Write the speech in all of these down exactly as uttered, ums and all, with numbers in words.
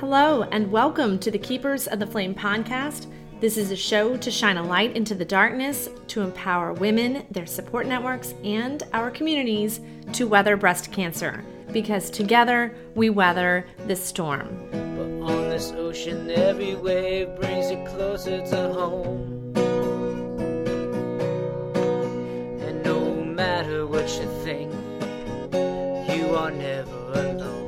Hello, and welcome to the Keepers of the Flame podcast. This is a show to shine a light into the darkness, to empower women, their support networks, and our communities to weather breast cancer. Because together, we weather this storm. But on this ocean, every wave brings you closer to home. And no matter what you think, you are never alone.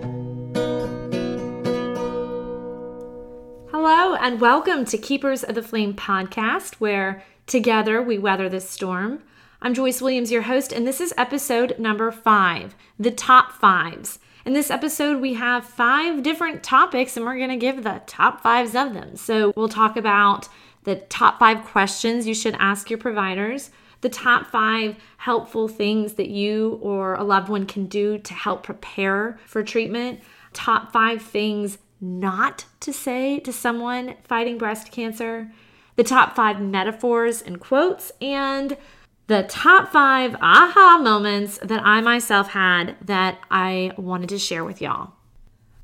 Hello, and welcome to Keepers of the Flame podcast, where together we weather this storm. I'm Joyce Williams, your host, and this is episode number five, the top fives. In this episode, we have five different topics, and we're going to give the top fives of them. So we'll talk about the top five questions you should ask your providers, the top five helpful things that you or a loved one can do to help prepare for treatment, top five things not to say to someone fighting breast cancer, the top five metaphors and quotes, and the top five aha moments that I myself had that I wanted to share with y'all.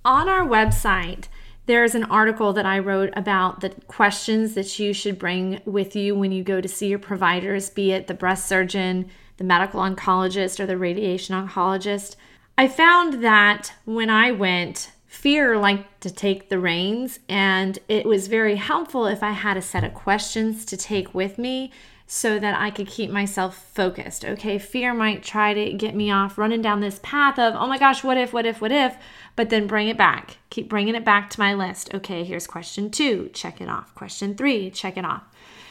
On our website, there's an article that I wrote about the questions that you should bring with you when you go to see your providers, be it the breast surgeon, the medical oncologist, or the radiation oncologist. I found that when I went, fear liked to take the reins, and it was very helpful if I had a set of questions to take with me so that I could keep myself focused. Okay, fear might try to get me off running down this path of, oh my gosh, what if, what if, what if, but then bring it back. Keep bringing it back to my list. Okay, here's question two, check it off. Question three, check it off.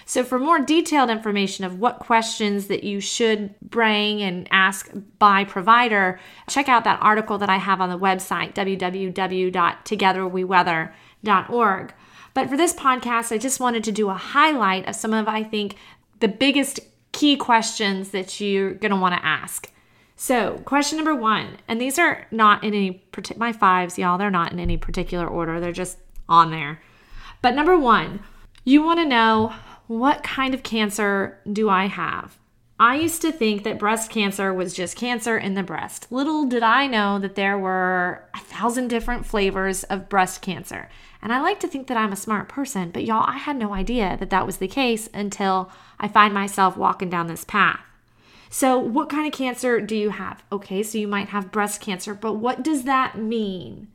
So for more detailed information of what questions that you should bring and ask by provider, check out that article that I have on the website, w w w dot together we weather dot org. But for this podcast, I just wanted to do a highlight of some of, I think, the biggest key questions that you're going to want to ask. So question number one, and these are not in any, my fives, y'all, they're not in any particular order. They're just on there. But number one, you want to know, what kind of cancer do I have? I used to think that breast cancer was just cancer in the breast. Little did I know that there were a thousand different flavors of breast cancer. And I like to think that I'm a smart person, but y'all, I had no idea that that was the case until I find myself walking down this path. So what kind of cancer do you have? Okay, so you might have breast cancer, but what does that mean?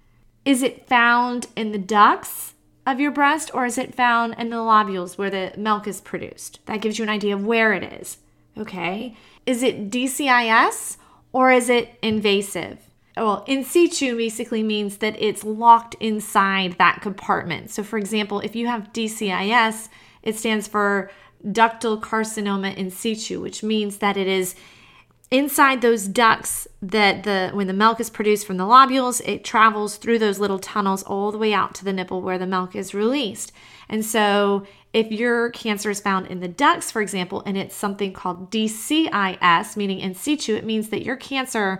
Is it found in the ducts of your breast, or is it found in the lobules where the milk is produced? That gives you an idea of where it is, okay? Is it D C I S or is it invasive? Well, in situ basically means that it's locked inside that compartment. So for example, if you have D C I S, it stands for ductal carcinoma in situ, which means that it is inside those ducts that the when the milk is produced from the lobules, it travels through those little tunnels all the way out to the nipple where the milk is released. And so if your cancer is found in the ducts, for example, and it's something called D C I S, meaning in situ, it means that your cancer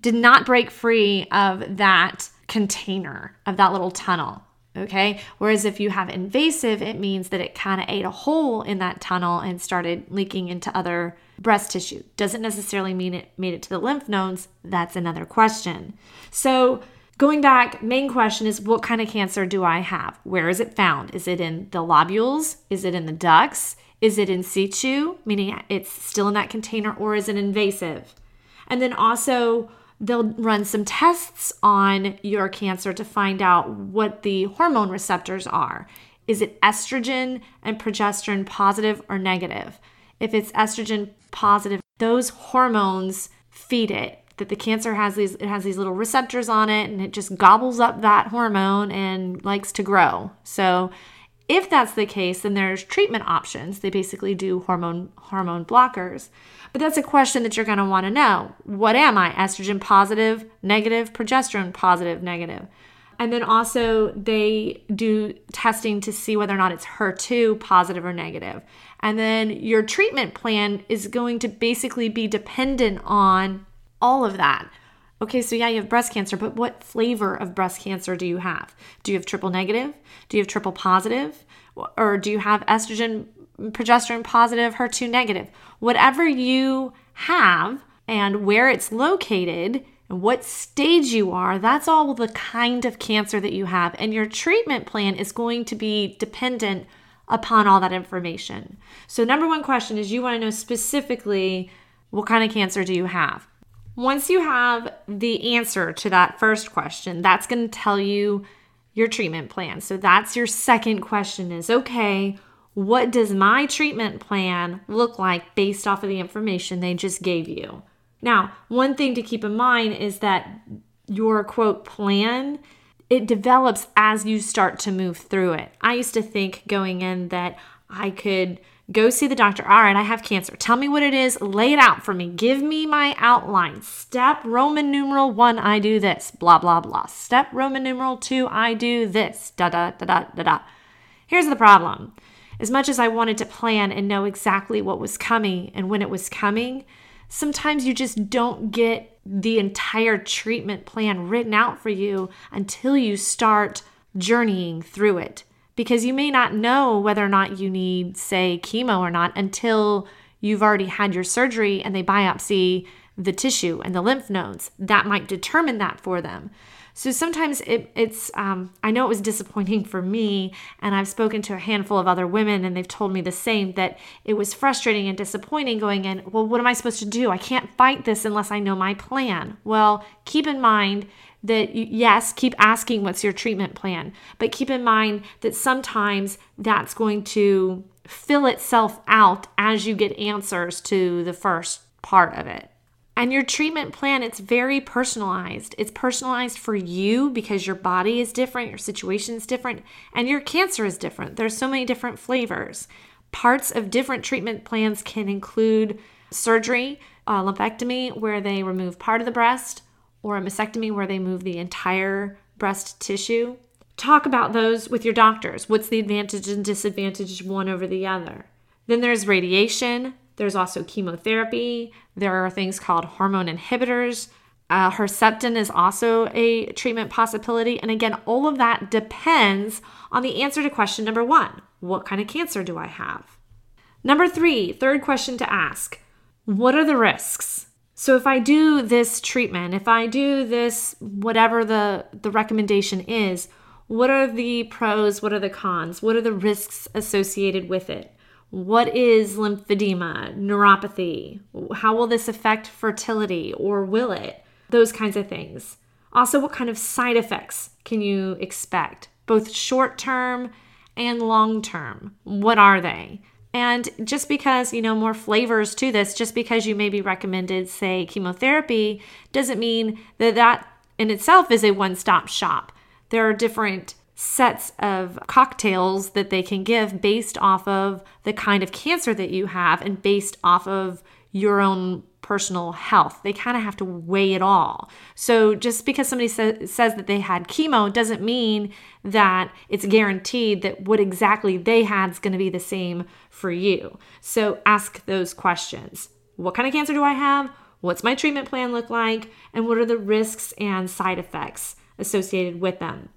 did not break free of that container, of that little tunnel. Okay. Whereas if you have invasive, it means that it kind of ate a hole in that tunnel and started leaking into other breast tissue. Doesn't necessarily mean it made it to the lymph nodes. That's another question. So going back, main question is, what kind of cancer do I have? Where is it found? Is it in the lobules? Is it in the ducts? Is it in situ, meaning it's still in that container, or is it invasive? And then also, they'll run some tests on your cancer to find out what the hormone receptors are. Is it estrogen and progesterone positive or negative? If it's estrogen positive, those hormones feed it, that the cancer has these, it has these little receptors on it, and it just gobbles up that hormone and likes to grow. So if that's the case, then there's treatment options. They basically do hormone hormone blockers. But that's a question that you're going to want to know. What am I? Estrogen positive, negative, progesterone positive, negative. And then also they do testing to see whether or not it's H E R two positive or negative. And then your treatment plan is going to basically be dependent on all of that. Okay, so yeah, you have breast cancer, but what flavor of breast cancer do you have? Do you have triple negative? Do you have triple positive? Or do you have estrogen, progesterone positive, H E R two negative? Whatever you have and where it's located, and what stage you are, that's all the kind of cancer that you have. And your treatment plan is going to be dependent upon all that information. So number one question is you want to know specifically what kind of cancer do you have. Once you have the answer to that first question, that's going to tell you your treatment plan. So that's your second question is, okay, what does my treatment plan look like based off of the information they just gave you? Now, one thing to keep in mind is that your, quote, plan, it develops as you start to move through it. I used to think going in that I could go see the doctor. All right, I have cancer. Tell me what it is. Lay it out for me. Give me my outline. Step Roman numeral one, I do this, blah, blah, blah. Step Roman numeral two, I do this, da, da, da, da, da, da. Here's the problem. As much as I wanted to plan and know exactly what was coming and when it was coming, sometimes you just don't get the entire treatment plan written out for you until you start journeying through it, because you may not know whether or not you need, say, chemo or not until you've already had your surgery and they biopsy the tissue and the lymph nodes. That might determine that for them. So sometimes it, it's, um, I know it was disappointing for me, and I've spoken to a handful of other women and they've told me the same, that it was frustrating and disappointing going in, well, what am I supposed to do? I can't fight this unless I know my plan. Well, keep in mind that, yes, keep asking what's your treatment plan, but keep in mind that sometimes that's going to fill itself out as you get answers to the first part of it. And your treatment plan, it's very personalized. It's personalized for you because your body is different, your situation is different, and your cancer is different. There's so many different flavors. Parts of different treatment plans can include surgery, a lymphectomy where they remove part of the breast, or a mastectomy where they move the entire breast tissue. Talk about those with your doctors. What's the advantage and disadvantage one over the other? Then there's radiation. There's also chemotherapy. There are things called hormone inhibitors. Uh, Herceptin is also a treatment possibility. And again, all of that depends on the answer to question number one. What kind of cancer do I have? Number three, third question to ask, what are the risks? So if I do this treatment, if I do this, whatever the, the recommendation is, what are the pros? What are the cons? What are the risks associated with it? What is lymphedema, neuropathy? How will this affect fertility, or will it? Those kinds of things. Also, what kind of side effects can you expect, both short-term and long-term? What are they? And just because, you know, more flavors to this, just because you may be recommended, say, chemotherapy, doesn't mean that that in itself is a one-stop shop. There are different sets of cocktails that they can give based off of the kind of cancer that you have and based off of your own personal health. They kind of have to weigh it all. So just because somebody sa- says that they had chemo doesn't mean that it's guaranteed that what exactly they had is going to be the same for you. So ask those questions. What kind of cancer do I have? What's my treatment plan look like? And what are the risks and side effects associated with them?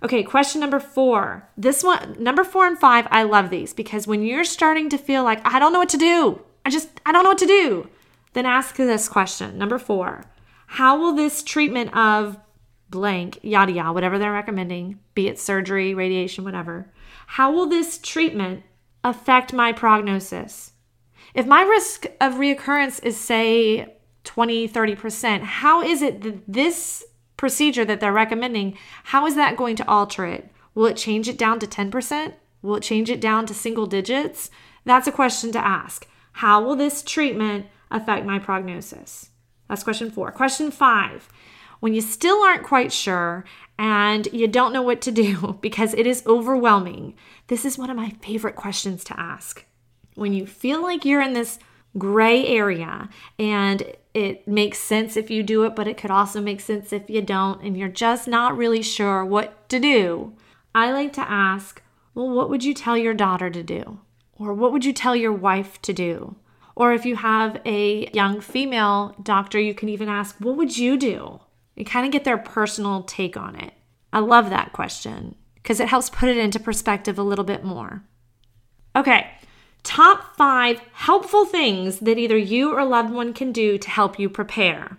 Okay, question number four. This one, number four and five, I love these because when you're starting to feel like, I don't know what to do, I just, I don't know what to do, then ask this question. Number four, how will this treatment of blank, yada, yada, whatever they're recommending, be it surgery, radiation, whatever, how will this treatment affect my prognosis? If my risk of reoccurrence is, say, twenty, thirty percent, how is it that this procedure that they're recommending, how is that going to alter it? Will it change it down to ten percent? Will it change it down to single digits? That's a question to ask. How will this treatment affect my prognosis? That's question four. Question five, when you still aren't quite sure and you don't know what to do because it is overwhelming, this is one of my favorite questions to ask. When you feel like you're in this gray area and it makes sense if you do it, but it could also make sense if you don't, and you're just not really sure what to do, I like to ask, well, what would you tell your daughter to do? Or what would you tell your wife to do? Or if you have a young female doctor, you can even ask, what would you do? And kind of get their personal take on it. I love that question because it helps put it into perspective a little bit more. Okay. Top five helpful things that either you or a loved one can do to help you prepare.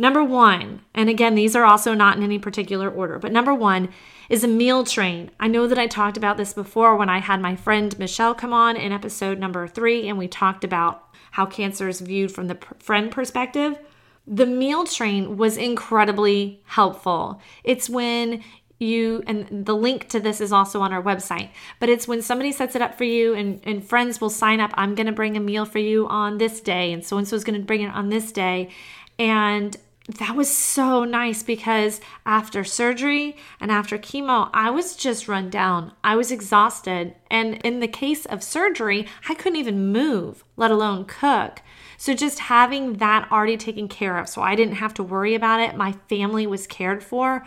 Number one, and again, these are also not in any particular order, but number one is a meal train. I know that I talked about this before when I had my friend Michelle come on in episode number three, and we talked about how cancer is viewed from the friend perspective. The meal train was incredibly helpful. It's when you, and the link to this is also on our website, but it's when somebody sets it up for you and, and friends will sign up. I'm going to bring a meal for you on this day, and so-and-so is going to bring it on this day. And that was so nice because after surgery and after chemo, I was just run down. I was exhausted. And in the case of surgery, I couldn't even move, let alone cook. So just having that already taken care of, so I didn't have to worry about it, my family was cared for,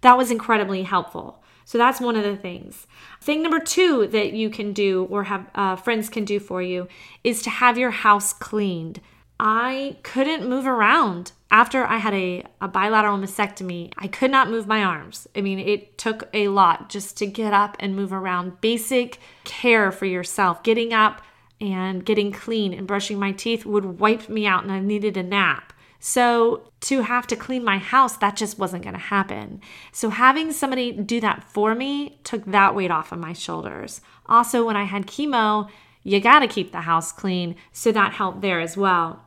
that was incredibly helpful. So that's one of the things. Thing number two that you can do or have uh, friends can do for you is to have your house cleaned. I couldn't move around. After I had a, a bilateral mastectomy, I could not move my arms. I mean, it took a lot just to get up and move around. Basic care for yourself. Getting up and getting clean and brushing my teeth would wipe me out, and I needed a nap. So to have to clean my house, that just wasn't going to happen. So having somebody do that for me took that weight off of my shoulders. Also, when I had chemo, you got to keep the house clean, so that helped there as well.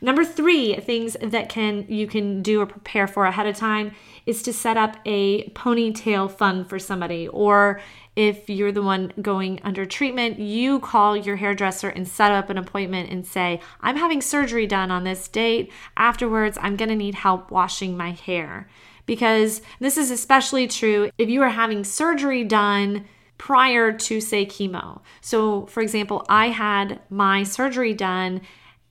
Number three, things that can you can do or prepare for ahead of time is to set up a ponytail fund for somebody, or if you're the one going under treatment, you call your hairdresser and set up an appointment and say, I'm having surgery done on this date. Afterwards, I'm going to need help washing my hair. Because this is especially true if you are having surgery done prior to, say, chemo. So, for example, I had my surgery done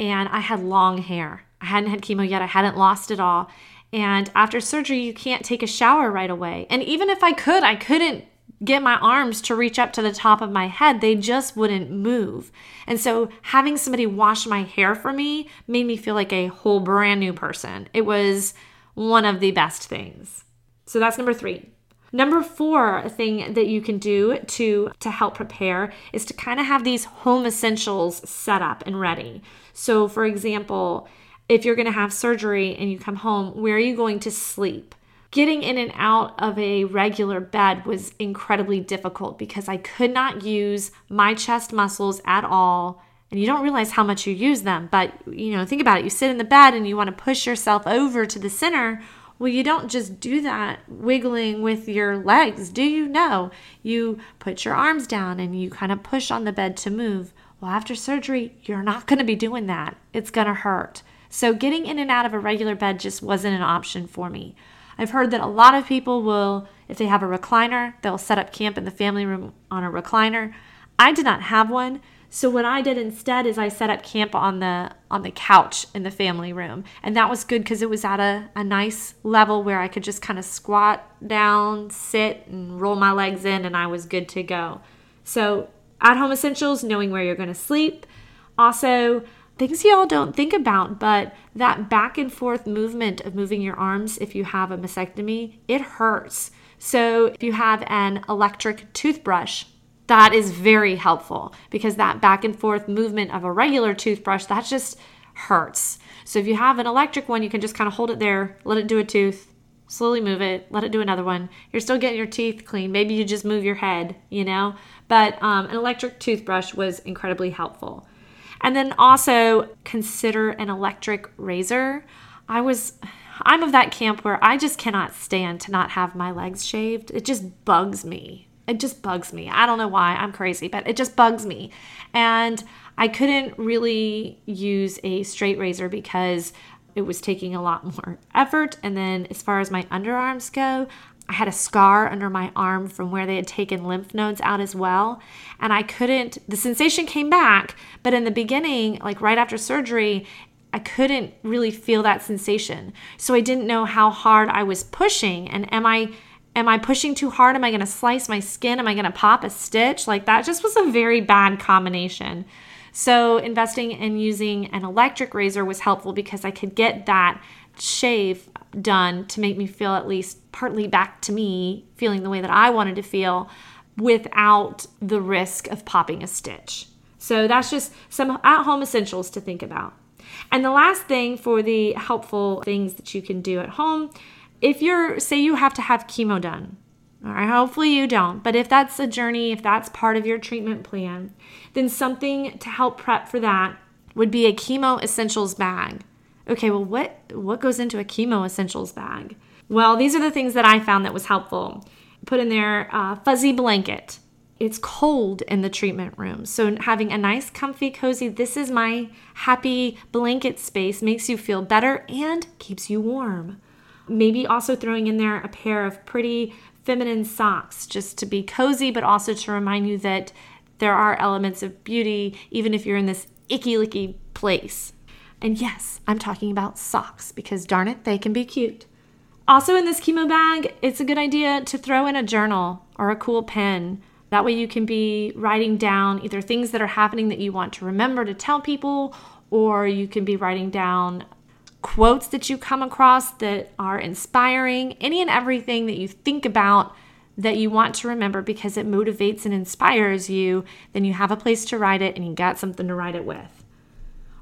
and I had long hair. I hadn't had chemo yet. I hadn't lost it all. And after surgery, you can't take a shower right away. And even if I could, I couldn't get my arms to reach up to the top of my head. They just wouldn't move. And so having somebody wash my hair for me made me feel like a whole brand new person. It was one of the best things. So that's number three. Number four thing that you can do to, to help prepare is to kind of have these home essentials set up and ready. So for example, if you're going to have surgery and you come home, where are you going to sleep? Getting in and out of a regular bed was incredibly difficult because I could not use my chest muscles at all. And you don't realize how much you use them, but you know, think about it. You sit in the bed and you want to push yourself over to the center. Well, you don't just do that wiggling with your legs, do you? No. You put your arms down and you kind of push on the bed to move. Well, after surgery, you're not going to be doing that. It's going to hurt. So getting in and out of a regular bed just wasn't an option for me. I've heard that a lot of people will, if they have a recliner, they'll set up camp in the family room on a recliner. I did not have one. So what I did instead is I set up camp on the on the couch in the family room. And that was good because it was at a, a nice level where I could just kind of squat down, sit, and roll my legs in, and I was good to go. So at-home essentials, knowing where you're going to sleep. Also, things y'all don't think about, but that back and forth movement of moving your arms if you have a mastectomy, it hurts. So if you have an electric toothbrush, that is very helpful because that back and forth movement of a regular toothbrush, that just hurts. So if you have an electric one, you can just kind of hold it there, let it do a tooth, slowly move it, let it do another one. You're still getting your teeth clean. Maybe you just move your head, you know, but um, an electric toothbrush was incredibly helpful. And then also consider an electric razor. I was, I'm of that camp where I just cannot stand to not have my legs shaved. It just bugs me. It just bugs me. I don't know why. I'm crazy, but it just bugs me. And I couldn't really use a straight razor because it was taking a lot more effort. And then as far as my underarms go, I had a scar under my arm from where they had taken lymph nodes out as well. And I couldn't, the sensation came back, but in the beginning, like right after surgery, I couldn't really feel that sensation. So I didn't know how hard I was pushing. And am I Am I pushing too hard? Am I going to slice my skin? Am I going to pop a stitch? Like that just was a very bad combination. So investing in using an electric razor was helpful because I could get that shave done to make me feel at least partly back to me, feeling the way that I wanted to feel without the risk of popping a stitch. So that's just some at-home essentials to think about. And the last thing for the helpful things that you can do at home, if you're, say you have to have chemo done, all right, hopefully you don't, but if that's a journey, if that's part of your treatment plan, then something to help prep for that would be a chemo essentials bag. Okay, well, what, what goes into a chemo essentials bag? Well, these are the things that I found that was helpful. Put in there a fuzzy blanket. It's cold in the treatment room, so having a nice, comfy, cozy, this is my happy blanket space makes you feel better and keeps you warm. Maybe also throwing in there a pair of pretty feminine socks just to be cozy, but also to remind you that there are elements of beauty, even if you're in this icky-licky place. And yes, I'm talking about socks because darn it, they can be cute. Also in this chemo bag, it's a good idea to throw in a journal or a cool pen. That way you can be writing down either things that are happening that you want to remember to tell people, or you can be writing down quotes that you come across that are inspiring, any and everything that you think about that you want to remember because it motivates and inspires you. Then you have a place to write it and you got something to write it with.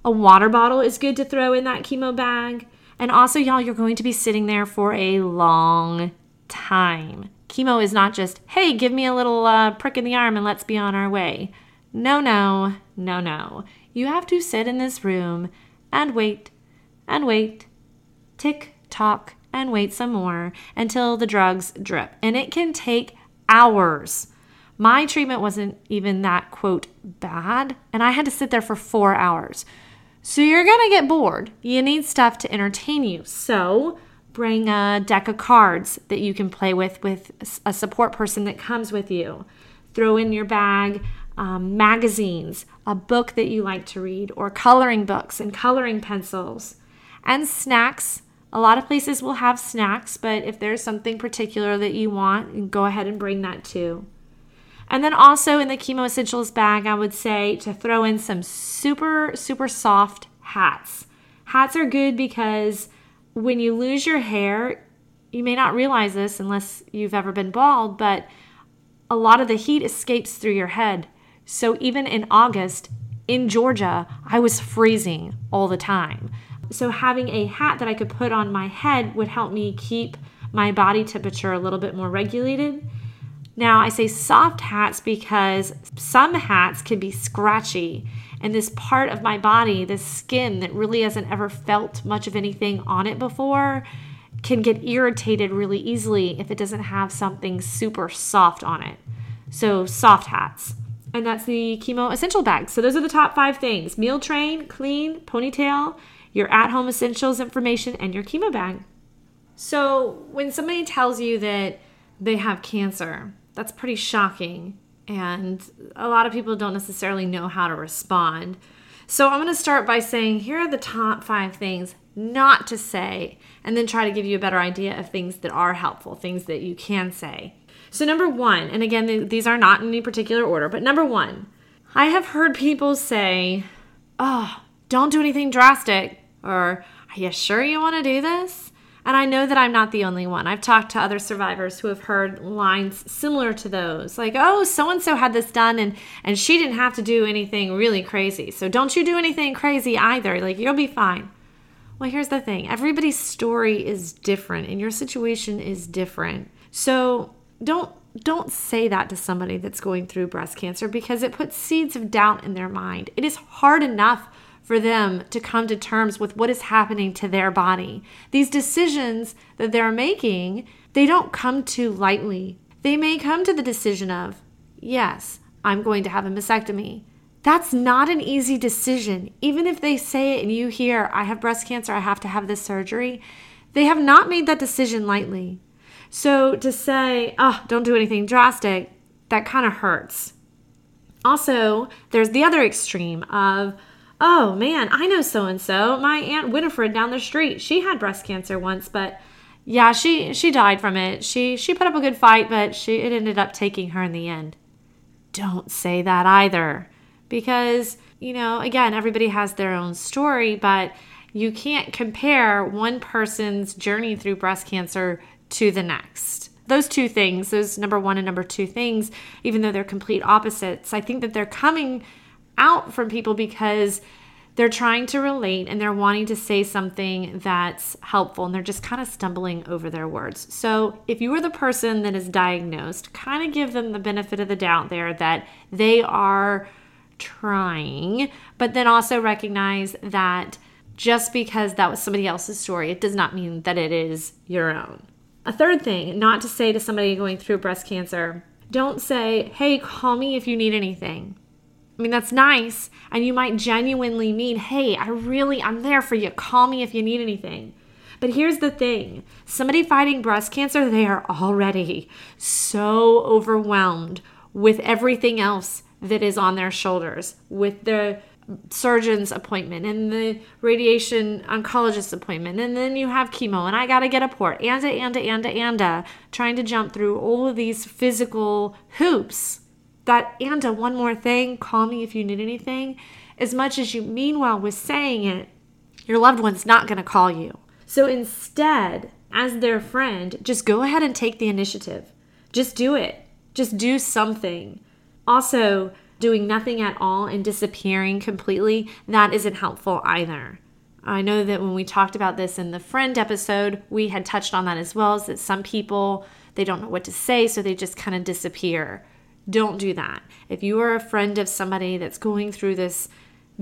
A water bottle is good to throw in that chemo bag. And also, y'all, you're going to be sitting there for a long time. Chemo is not just, hey, give me a little uh, prick in the arm and let's be on our way. No, no, no, no. You have to sit in this room and wait and wait, tick, tock, and wait some more until the drugs drip. And it can take hours. My treatment wasn't even that, quote, bad, and I had to sit there for four hours. So you're going to get bored. You need stuff to entertain you. So bring a deck of cards that you can play with with a support person that comes with you. Throw in your bag um, magazines, a book that you like to read, or coloring books and coloring pencils. And snacks. A lot of places will have snacks, but if there's something particular that you want, go ahead and bring that too. And then also in the chemo essentials bag, I would say to throw in some super, super soft hats. Hats are good because when you lose your hair, you may not realize this unless you've ever been bald, but a lot of the heat escapes through your head. So even in August in Georgia, I was freezing all the time. So having a hat that I could put on my head would help me keep my body temperature a little bit more regulated. Now, I say soft hats because some hats can be scratchy. And this part of my body, this skin that really hasn't ever felt much of anything on it before, can get irritated really easily if it doesn't have something super soft on it. So soft hats. And that's the chemo essential bag. So those are the top five things. Meal train, clean, ponytail, your at-home essentials information, and your chemo bag. So when somebody tells you that they have cancer, that's pretty shocking. And a lot of people don't necessarily know how to respond. So I'm going to start by saying, here are the top five things not to say, and then try to give you a better idea of things that are helpful, things that you can say. So number one, and again, th- these are not in any particular order, but number one, I have heard people say, oh, don't do anything drastic, or are you sure you want to do this? And I know that I'm not the only one. I've talked to other survivors who have heard lines similar to those. Like, oh, so-and-so had this done and, and she didn't have to do anything really crazy. So don't you do anything crazy either. Like, you'll be fine. Well, here's the thing. Everybody's story is different and your situation is different. So don't, don't say that to somebody that's going through breast cancer because it puts seeds of doubt in their mind. It is hard enough for them to come to terms with what is happening to their body. These decisions that they're making, they don't come to lightly. They may come to the decision of, yes, I'm going to have a mastectomy. That's not an easy decision. Even if they say it and you hear, I have breast cancer, I have to have this surgery, they have not made that decision lightly. So to say, oh, don't do anything drastic, that kind of hurts. Also, there's the other extreme of, oh man, I know so-and-so. My Aunt Winifred down the street, she had breast cancer once, but yeah, she, she died from it. She she put up a good fight, but she it ended up taking her in the end. Don't say that either because, you know, again, everybody has their own story, but you can't compare one person's journey through breast cancer to the next. Those two things, those number one and number two things, even though they're complete opposites, I think that they're coming out from people because They're trying to relate and they're wanting to say something that's helpful, and they're just kind of stumbling over their words. So if you are the person that is diagnosed, kind of give them the benefit of the doubt there that they are trying, but then also recognize that just because that was somebody else's story, it does not mean that it is your own. A third thing not to say to somebody going through breast cancer, don't say, hey, call me if you need anything. I mean, that's nice, and you might genuinely mean, hey, I really, I'm there for you. Call me if you need anything. But here's the thing. Somebody fighting breast cancer, they are already so overwhelmed with everything else that is on their shoulders, with the surgeon's appointment and the radiation oncologist appointment, and then you have chemo, and I gotta get a port, and a, and a, and a, and a, trying to jump through all of these physical hoops. That and a one more thing, call me if you need anything, as much as you meanwhile was saying it, your loved one's not going to call you. So instead, as their friend, just go ahead and take the initiative. Just do it. Just do something. Also, doing nothing at all and disappearing completely, that isn't helpful either. I know that when we talked about this in the friend episode, we had touched on that as well, is that some people, they don't know what to say, so they just kind of disappear. Don't do that. If you are a friend of somebody that's going through this,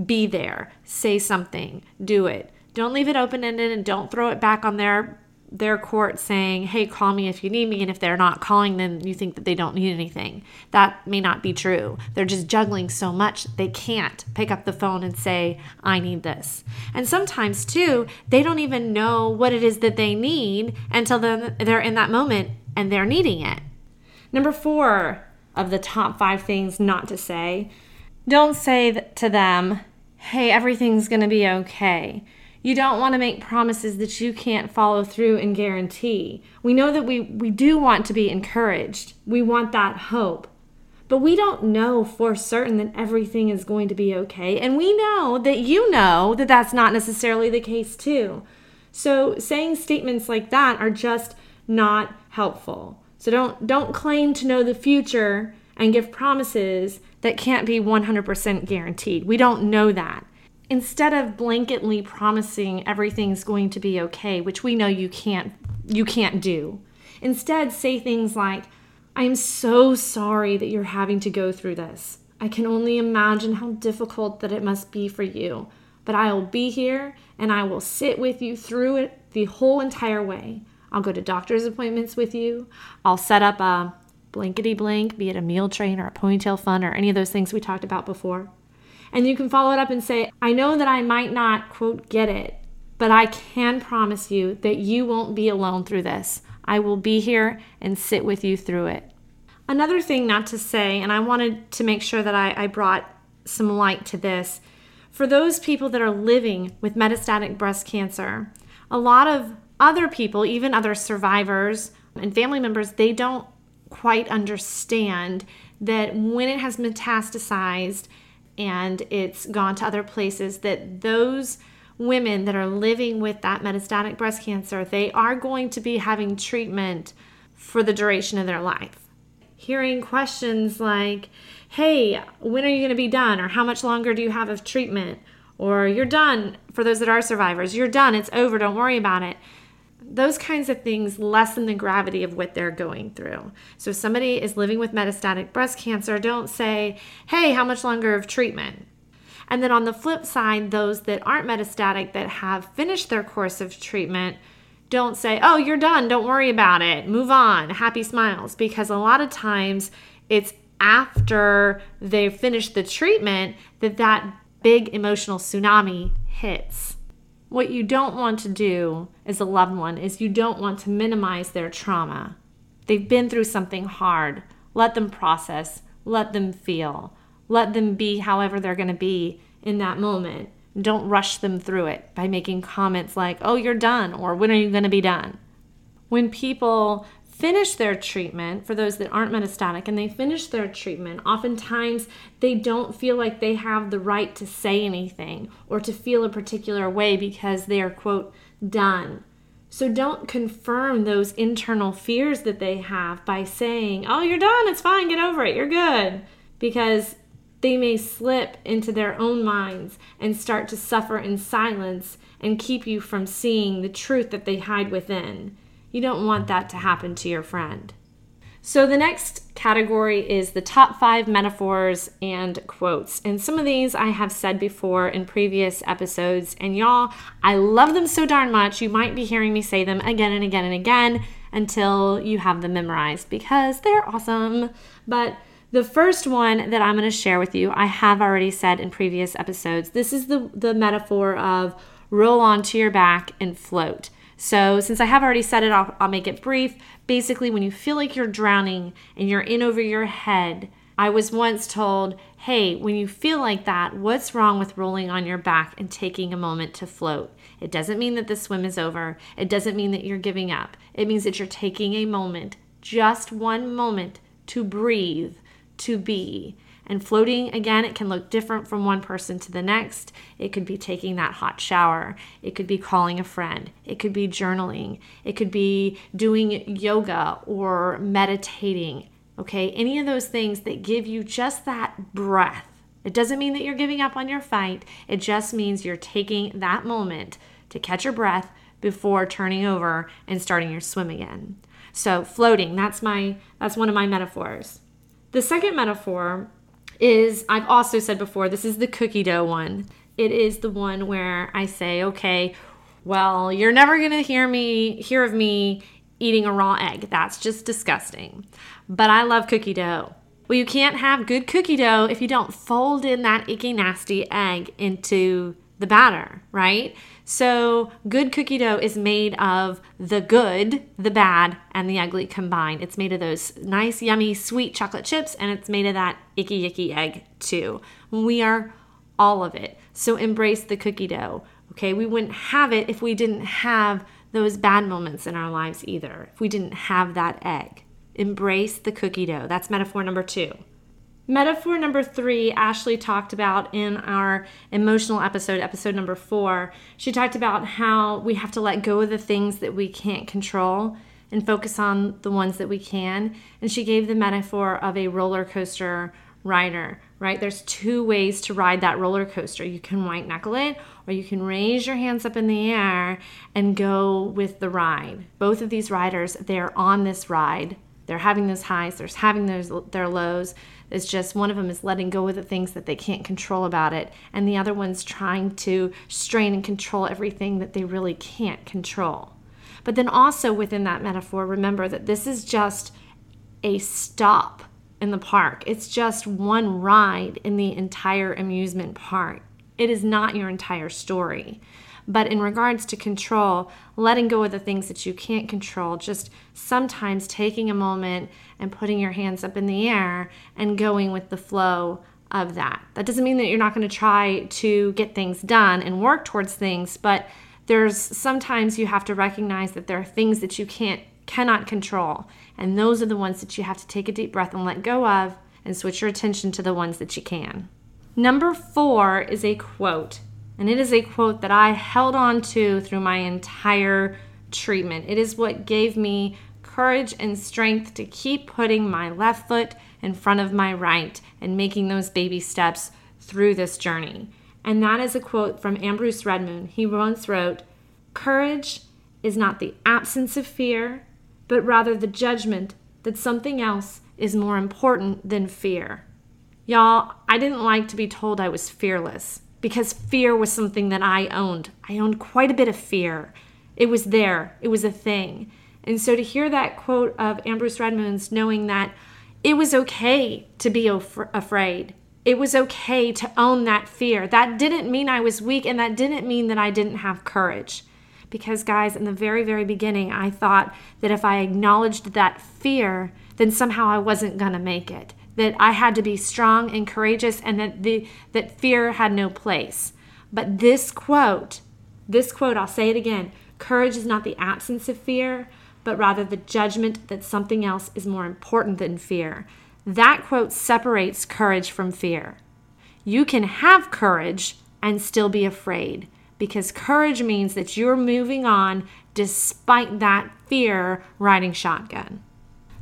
be there, say something, do it. Don't leave it open-ended, and don't throw it back on their their court saying, hey, call me if you need me. And if they're not calling, then you think that they don't need anything. That may not be true. They're just juggling so much they can't pick up the phone and say, I need this. And sometimes too, they don't even know what it is that they need until they're in that moment and they're needing it. Number four, of the top five things not to say, don't say to them, hey, everything's going to be okay. You don't want to make promises that you can't follow through and guarantee. We know that we, we do want to be encouraged. We want that hope. But we don't know for certain that everything is going to be okay. And we know that you know that that's not necessarily the case too. So saying statements like that are just not helpful. So don't don't claim to know the future and give promises that can't be one hundred percent guaranteed. We don't know that. Instead of blanketly promising everything's going to be okay, which we know you can't you can't do. Instead, say things like, I am so sorry that you're having to go through this. I can only imagine how difficult that it must be for you, but I will be here and I will sit with you through it the whole entire way. I'll go to doctor's appointments with you. I'll set up a blankety blank, be it a meal train or a ponytail fund or any of those things we talked about before. And you can follow it up and say, I know that I might not, quote, get it, but I can promise you that you won't be alone through this. I will be here and sit with you through it. Another thing not to say, and I wanted to make sure that I, I brought some light to this, for those people that are living with metastatic breast cancer, a lot of other people, even other survivors and family members, they don't quite understand that when it has metastasized and it's gone to other places, that those women that are living with that metastatic breast cancer, they are going to be having treatment for the duration of their life. Hearing questions like, hey, when are you going to be done? Or how much longer do you have of treatment? Or you're done, for those that are survivors, you're done, it's over, don't worry about it. Those kinds of things lessen the gravity of what they're going through. So if somebody is living with metastatic breast cancer, don't say, hey, how much longer of treatment? And then on the flip side, those that aren't metastatic that have finished their course of treatment, don't say, oh, you're done, don't worry about it, move on, happy smiles. Because a lot of times it's after they've finished the treatment that that big emotional tsunami hits. What you don't want to do as a loved one is you don't want to minimize their trauma. They've been through something hard. Let them process. Let them feel. Let them be however they're going to be in that moment. Don't rush them through it by making comments like, oh, you're done, or when are you going to be done? When people finish their treatment, for those that aren't metastatic, and they finish their treatment, oftentimes they don't feel like they have the right to say anything or to feel a particular way because they are, quote, done. So don't confirm those internal fears that they have by saying, oh, you're done, it's fine, get over it, you're good, because they may slip into their own minds and start to suffer in silence and keep you from seeing the truth that they hide within. You don't want that to happen to your friend. So the next category is the top five metaphors and quotes. And some of these I have said before in previous episodes. And y'all, I love them so darn much, you might be hearing me say them again and again and again until you have them memorized because they're awesome. But the first one that I'm going to share with you, I have already said in previous episodes. This is the, the metaphor of roll onto your back and float. So since I have already said it, I'll, I'll make it brief. Basically, when you feel like you're drowning and you're in over your head, I was once told, hey, when you feel like that, what's wrong with rolling on your back and taking a moment to float? It doesn't mean that the swim is over. It doesn't mean that you're giving up. It means that you're taking a moment, just one moment, to breathe, to be. And floating, again, it can look different from one person to the next. It could be taking that hot shower. It could be calling a friend. It could be journaling. It could be doing yoga or meditating, okay? Any of those things that give you just that breath. It doesn't mean that you're giving up on your fight. It just means you're taking that moment to catch your breath before turning over and starting your swim again. So floating, that's my that's one of my metaphors. The second metaphor is, I've also said before, this is the cookie dough one. It is the one where I say, okay, well, you're never going to hear me, hear of me eating a raw egg. That's just disgusting. But I love cookie dough. Well, you can't have good cookie dough if you don't fold in that icky, nasty egg into the batter, right? So good cookie dough is made of the good, the bad, and the ugly combined. It's made of those nice, yummy, sweet chocolate chips, and it's made of that icky, icky egg too. We are all of it. So embrace the cookie dough, okay? We wouldn't have it if we didn't have those bad moments in our lives either, if we didn't have that egg. Embrace the cookie dough. That's metaphor number two. Metaphor number three, Ashley talked about in our emotional episode, episode number four. She talked about how we have to let go of the things that we can't control and focus on the ones that we can. And she gave the metaphor of a roller coaster rider, right? There's two ways to ride that roller coaster. You can white knuckle it, or you can raise your hands up in the air and go with the ride. Both of these riders, they're on this ride. They're having those highs, they're having those their lows. It's just one of them is letting go of the things that they can't control about it, and the other one's trying to strain and control everything that they really can't control. But then also within that metaphor, remember that this is just a stop in the park. It's just one ride in the entire amusement park. It is not your entire story. But in regards to control, letting go of the things that you can't control, just sometimes taking a moment and putting your hands up in the air and going with the flow of that. That doesn't mean that you're not going to try to get things done and work towards things, but there's sometimes you have to recognize that there are things that you can't cannot control, and those are the ones that you have to take a deep breath and let go of and switch your attention to the ones that you can. Number four is a quote. And it is a quote that I held on to through my entire treatment. It is what gave me courage and strength to keep putting my left foot in front of my right and making those baby steps through this journey. And that is a quote from Ambrose Redmoon. He once wrote, "Courage is not the absence of fear, but rather the judgment that something else is more important than fear." Y'all, I didn't like to be told I was fearless, because fear was something that I owned. I owned quite a bit of fear. It was there. It was a thing. And so to hear that quote of Ambrose Redmoon's, knowing that it was okay to be af- afraid. It was okay to own that fear. That didn't mean I was weak, and that didn't mean that I didn't have courage. Because, guys, in the very, very beginning, I thought that if I acknowledged that fear, then somehow I wasn't going to make it. That I had to be strong and courageous, and that the that fear had no place. But this quote, this quote, I'll say it again, courage is not the absence of fear, but rather the judgment that something else is more important than fear. That quote separates courage from fear. You can have courage and still be afraid, because courage means that you're moving on despite that fear riding shotgun.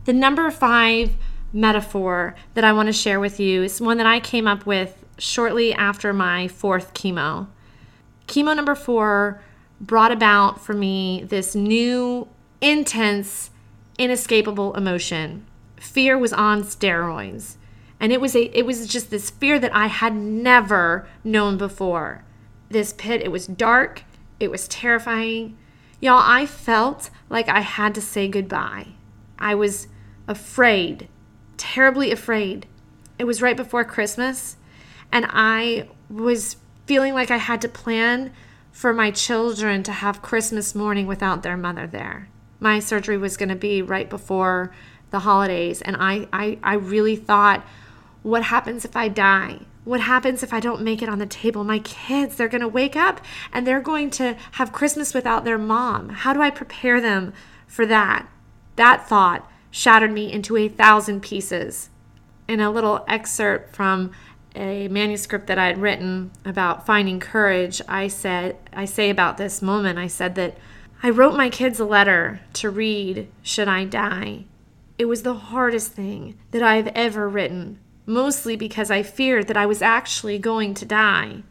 The number five metaphor that I want to share with you. It's one that I came up with shortly after my fourth chemo. Chemo number four brought about for me this new, intense, inescapable emotion. Fear was on steroids. And it was a, it was just this fear that I had never known before. This pit, it was dark. It was terrifying. Y'all, I felt like I had to say goodbye. I was afraid, terribly afraid. It was right before Christmas, and I was feeling like I had to plan for my children to have Christmas morning without their mother there. My surgery was going to be right before the holidays, and I, I, I really thought, what happens if I die? What happens if I don't make it on the table? My kids, they're going to wake up and they're going to have Christmas without their mom. How do I prepare them for that? That thought shattered me into a thousand pieces. In a little excerpt from a manuscript that I had written about finding courage, I said, I say about this moment, I said that I wrote my kids a letter to read should I die. It was the hardest thing that I've ever written, mostly because I feared that I was actually going to die.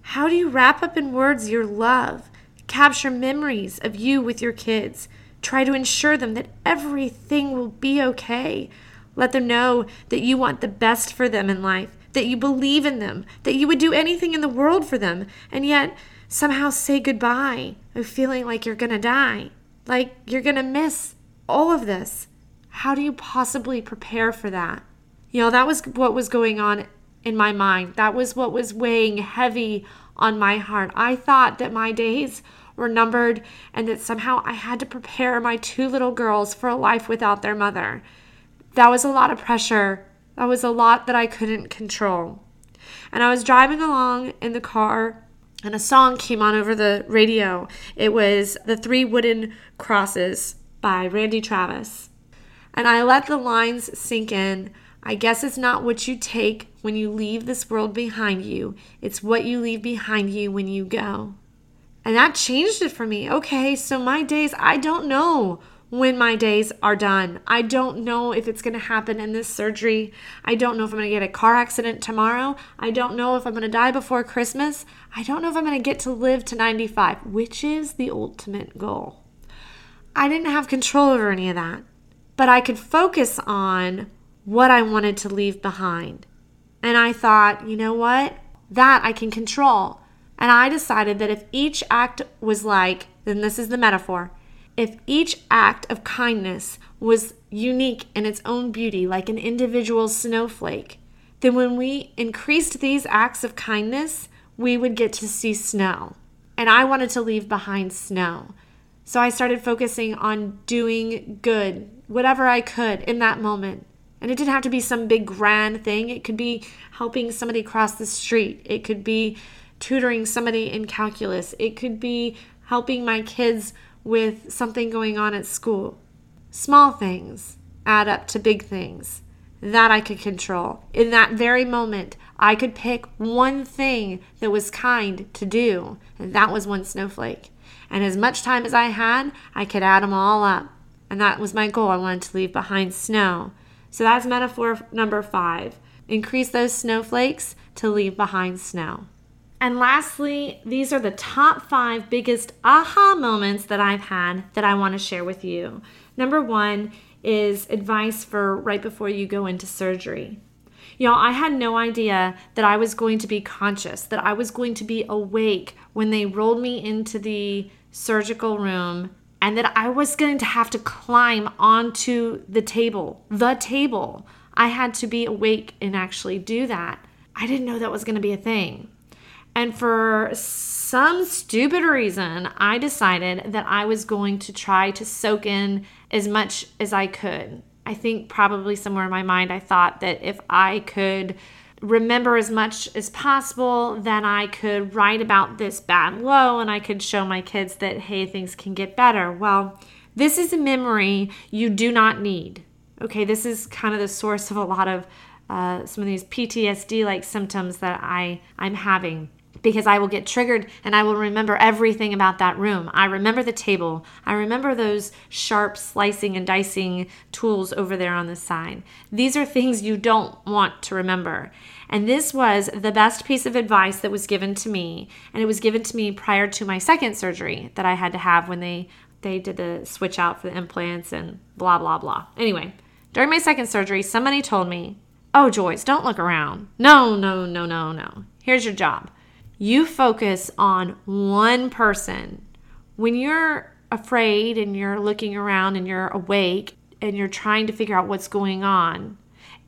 How do you wrap up in words your love, capture memories of you with your kids, try to ensure them that everything will be okay, let them know that you want the best for them in life, that you believe in them, that you would do anything in the world for them, and yet somehow say goodbye of feeling like you're going to die, like you're going to miss all of this? How do you possibly prepare for that? You know, that was what was going on in my mind. That was what was weighing heavy on my heart. I thought that my days were numbered and that somehow I had to prepare my two little girls for a life without their mother. That was a lot of pressure. That was a lot that I couldn't control. And I was driving along in the car and a song came on over the radio. It was The Three Wooden Crosses by Randy Travis. And I let the lines sink in. I guess it's not what you take when you leave this world behind you. It's what you leave behind you when you go. And that changed it for me. Okay, so my days, I don't know when my days are done. I don't know if it's going to happen in this surgery. I don't know if I'm going to get a car accident tomorrow. I don't know if I'm going to die before Christmas. I don't know if I'm going to get to live to ninety-five, which is the ultimate goal. I didn't have control over any of that, but I could focus on what I wanted to leave behind. And I thought, you know what? That I can control. And I decided that if each act was like, then this is the metaphor, if each act of kindness was unique in its own beauty, like an individual snowflake, then when we increased these acts of kindness, we would get to see snow. And I wanted to leave behind snow. So I started focusing on doing good, whatever I could in that moment. And it didn't have to be some big grand thing. It could be helping somebody cross the street. It could be tutoring somebody in calculus. It could be helping my kids with something going on at school. Small things add up to big things that I could control. In that very moment, I could pick one thing that was kind to do, and that was one snowflake. And as much time as I had, I could add them all up. And that was my goal. I wanted to leave behind snow. So that's metaphor number five. Increase those snowflakes to leave behind snow. And lastly, these are the top five biggest aha moments that I've had that I want to share with you. Number one is advice for right before you go into surgery. Y'all, I had no idea that I was going to be conscious, that I was going to be awake when they rolled me into the surgical room, and that I was going to have to climb onto the table, the table. I had to be awake and actually do that. I didn't know that was going to be a thing. And for some stupid reason, I decided that I was going to try to soak in as much as I could. I think probably somewhere in my mind, I thought that if I could remember as much as possible, then I could write about this bad low and I could show my kids that, hey, things can get better. Well, this is a memory you do not need. Okay, this is kind of the source of a lot of uh, some of these P T S D-like symptoms that I, I'm having. because I will get triggered and I will remember everything about that room. I remember the table. I remember those sharp slicing and dicing tools over there on the side. These are things you don't want to remember. And this was the best piece of advice that was given to me. And it was given to me prior to my second surgery that I had to have when they, they did the switch out for the implants and blah, blah, blah. Anyway, during my second surgery, somebody told me, "Oh, Joyce, don't look around. No, no, no, no, no. Here's your job. You focus on one person. When you're afraid and you're looking around and you're awake and you're trying to figure out what's going on,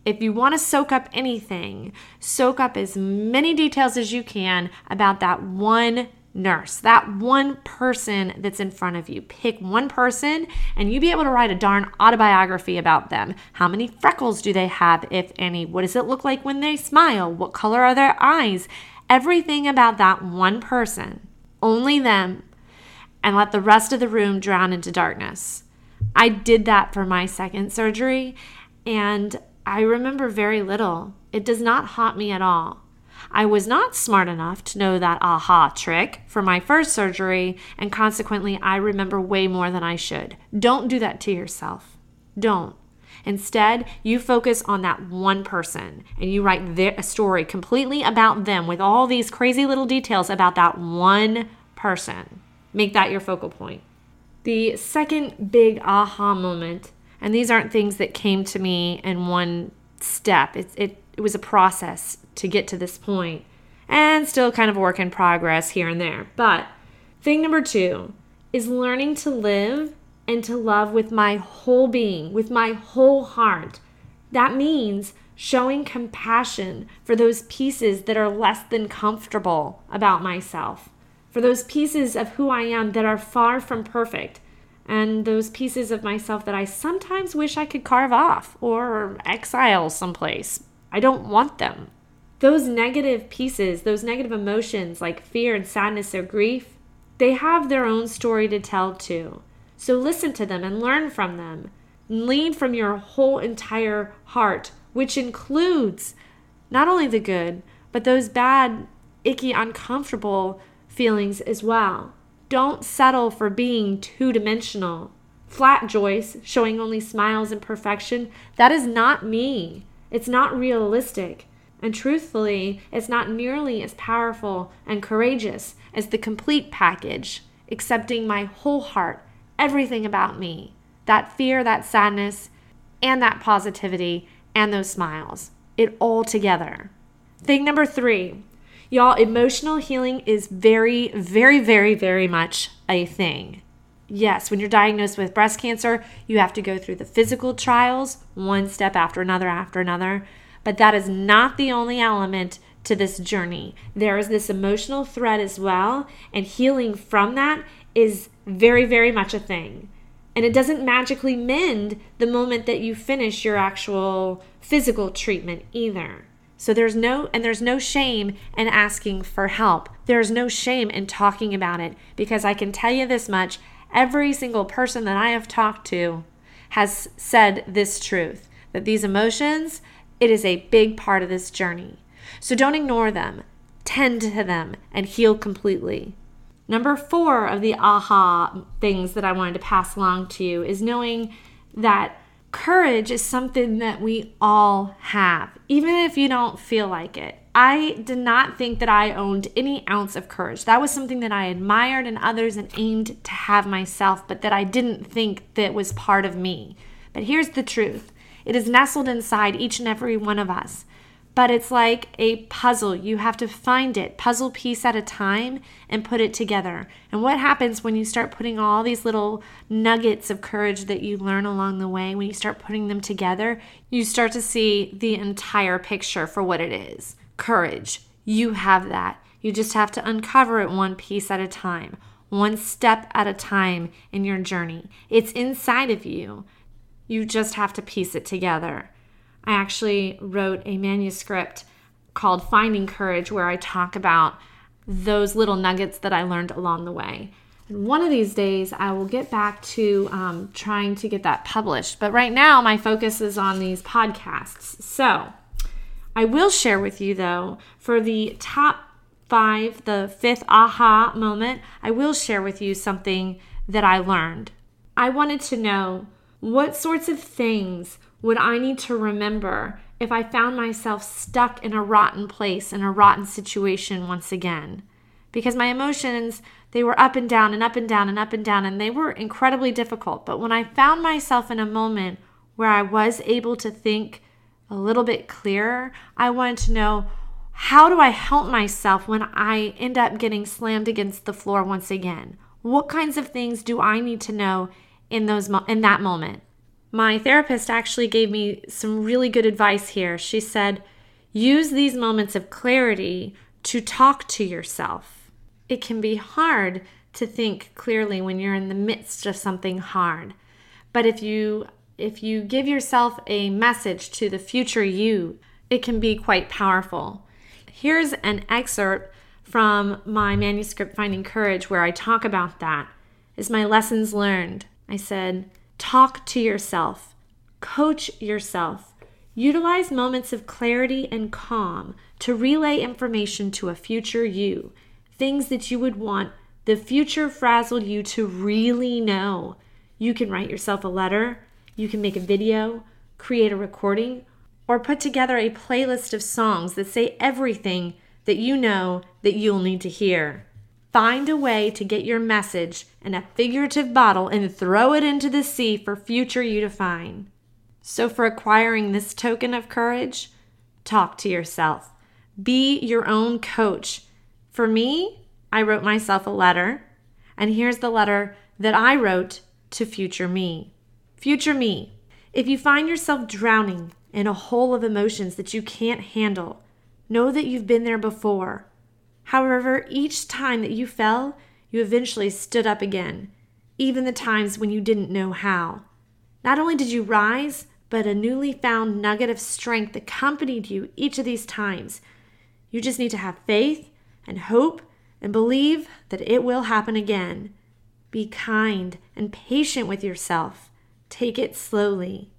if you want to soak up anything, soak up as many details as you can about that one nurse, that one person that's in front of you. Pick one person and you'll be able to write a darn autobiography about them. How many freckles do they have, if any? What does it look like when they smile? What color are their eyes? Everything about that one person, only them, and let the rest of the room drown into darkness." I did that for my second surgery, and I remember very little. It does not haunt me at all. I was not smart enough to know that aha trick for my first surgery, and consequently, I remember way more than I should. Don't do that to yourself. Don't. Instead, you focus on that one person and you write their, a story completely about them with all these crazy little details about that one person. Make that your focal point. The second big aha moment, and these aren't things that came to me in one step. It, it, it was a process to get to this point and still kind of a work in progress here and there. But thing number two is learning to live and to love with my whole being, with my whole heart. That means showing compassion for those pieces that are less than comfortable about myself, for those pieces of who I am that are far from perfect, and those pieces of myself that I sometimes wish I could carve off or exile someplace. I don't want them. Those negative pieces, those negative emotions like fear and sadness or grief, they have their own story to tell too. So listen to them and learn from them. Lead from your whole entire heart, which includes not only the good, but those bad, icky, uncomfortable feelings as well. Don't settle for being two-dimensional. Flat Joyce, showing only smiles and perfection, that is not me. It's not realistic. And truthfully, it's not nearly as powerful and courageous as the complete package, accepting my whole heart, everything about me, that fear, that sadness, and that positivity, and those smiles, it all together. Thing number three, y'all, emotional healing is very, very, very, very much a thing. Yes, when you're diagnosed with breast cancer, you have to go through the physical trials, one step after another after another, but that is not the only element to this journey. There is this emotional thread as well, and healing from that is very, very much a thing. And it doesn't magically mend the moment that you finish your actual physical treatment either. So there's no, and there's no shame in asking for help. There's no shame in talking about it, because I can tell you this much, every single person that I have talked to has said this truth, that these emotions, it is a big part of this journey. So don't ignore them, tend to them, and heal completely. Number four of the aha things that I wanted to pass along to you is knowing that courage is something that we all have, even if you don't feel like it. I did not think that I owned any ounce of courage. That was something that I admired in others and aimed to have myself, but that I didn't think that was part of me. But here's the truth. It is nestled inside each and every one of us. But it's like a puzzle. You have to find it, puzzle piece at a time, and put it together. And what happens when you start putting all these little nuggets of courage that you learn along the way, when you start putting them together, you start to see the entire picture for what it is. Courage. You have that. You just have to uncover it one piece at a time, one step at a time in your journey. It's inside of you. You just have to piece it together. I actually wrote a manuscript called Finding Courage, where I talk about those little nuggets that I learned along the way. And one of these days, I will get back to um, trying to get that published. But right now, my focus is on these podcasts. So I will share with you, though, for the top five, the fifth aha moment, I will share with you something that I learned. I wanted to know what sorts of things would I need to remember if I found myself stuck in a rotten place, in a rotten situation once again. Because my emotions, they were up and down and up and down and up and down, and they were incredibly difficult. But when I found myself in a moment where I was able to think a little bit clearer, I wanted to know, how do I help myself when I end up getting slammed against the floor once again? What kinds of things do I need to know in those mo- in that moment? My therapist actually gave me some really good advice here. She said, use these moments of clarity to talk to yourself. It can be hard to think clearly when you're in the midst of something hard. But if you if you give yourself a message to the future you, it can be quite powerful. Here's an excerpt from my manuscript, Finding Courage, where I talk about that. It's my lessons learned. I said, talk to yourself, coach yourself, utilize moments of clarity and calm to relay information to a future you, things that you would want the future frazzled you to really know. You can write yourself a letter, you can make a video, create a recording, or put together a playlist of songs that say everything that you know that you'll need to hear. Find a way to get your message in a figurative bottle and throw it into the sea for future you to find. So for acquiring this token of courage, talk to yourself. Be your own coach. For me, I wrote myself a letter, and here's the letter that I wrote to future me. Future me, if you find yourself drowning in a hole of emotions that you can't handle, know that you've been there before. However, each time that you fell, you eventually stood up again, even the times when you didn't know how. Not only did you rise, but a newly found nugget of strength accompanied you each of these times. You just need to have faith and hope and believe that it will happen again. Be kind and patient with yourself. Take it slowly.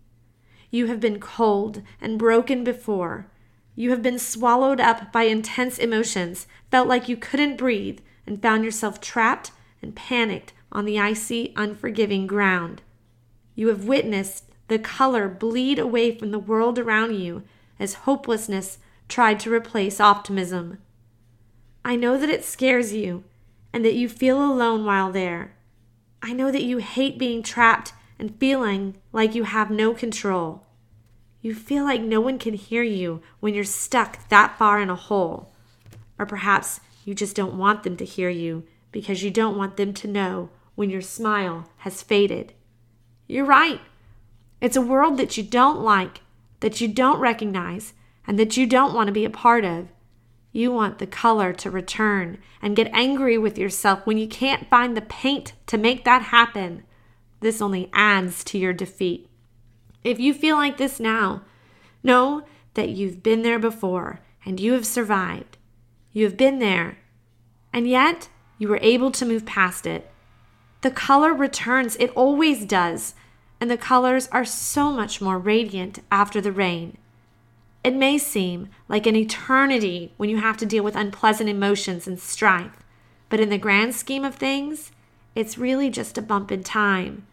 You have been cold and broken before. You have been swallowed up by intense emotions, felt like you couldn't breathe, and found yourself trapped and panicked on the icy, unforgiving ground. You have witnessed the color bleed away from the world around you as hopelessness tried to replace optimism. I know that it scares you and that you feel alone while there. I know that you hate being trapped and feeling like you have no control. You feel like no one can hear you when you're stuck that far in a hole. Or perhaps you just don't want them to hear you because you don't want them to know when your smile has faded. You're right. It's a world that you don't like, that you don't recognize, and that you don't want to be a part of. You want the color to return and get angry with yourself when you can't find the paint to make that happen. This only adds to your defeat. If you feel like this now, know that you've been there before and you have survived. You have been there, and yet you were able to move past it. The color returns, it always does, and the colors are so much more radiant after the rain. It may seem like an eternity when you have to deal with unpleasant emotions and strife, but in the grand scheme of things, it's really just a bump in time.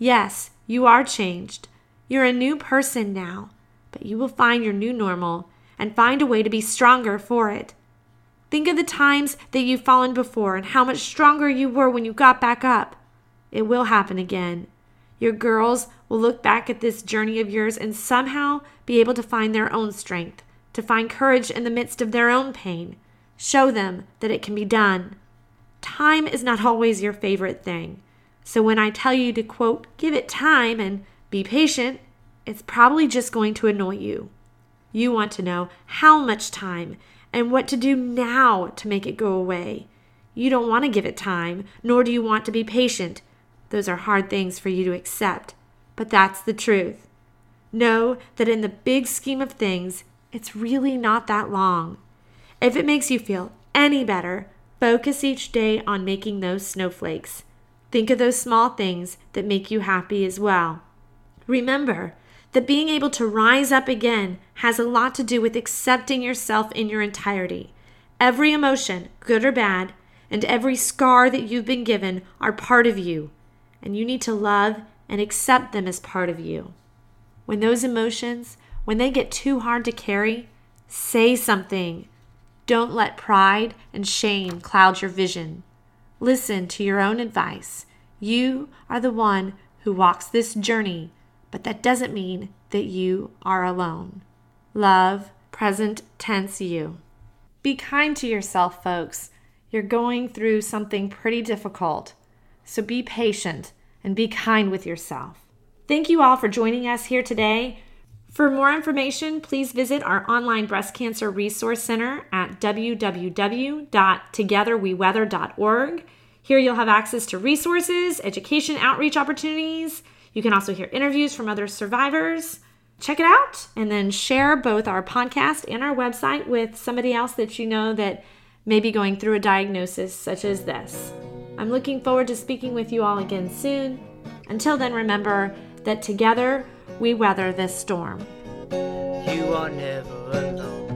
Yes, you are changed. You're a new person now, but you will find your new normal and find a way to be stronger for it. Think of the times that you've fallen before and how much stronger you were when you got back up. It will happen again. Your girls will look back at this journey of yours and somehow be able to find their own strength, to find courage in the midst of their own pain. Show them that it can be done. Time is not always your favorite thing. So when I tell you to, quote, give it time and be patient, it's probably just going to annoy you. You want to know how much time and what to do now to make it go away. You don't want to give it time, nor do you want to be patient. Those are hard things for you to accept, but that's the truth. Know that in the big scheme of things, it's really not that long. If it makes you feel any better, focus each day on making those snowflakes. Think of those small things that make you happy as well. Remember that being able to rise up again has a lot to do with accepting yourself in your entirety, Every emotion, good or bad, and every scar that you've been given are part of you, and you need to love and accept them as part of you. When those emotions, when they get too hard to carry, say something. Don't let pride and shame cloud your vision. Listen to your own advice. You are the one who walks this journey, but that doesn't mean that you are alone. Love, present tense you. Be kind to yourself, folks. You're going through something pretty difficult, so be patient and be kind with yourself. Thank you all for joining us here today. For more information, please visit our online Breast Cancer Resource Center at w w w dot together we weather dot org. Here you'll have access to resources, education, outreach opportunities. You can also hear interviews from other survivors. Check it out and then share both our podcast and our website with somebody else that you know that may be going through a diagnosis such as this. I'm looking forward to speaking with you all again soon. Until then, remember that together we weather this storm. You are never alone.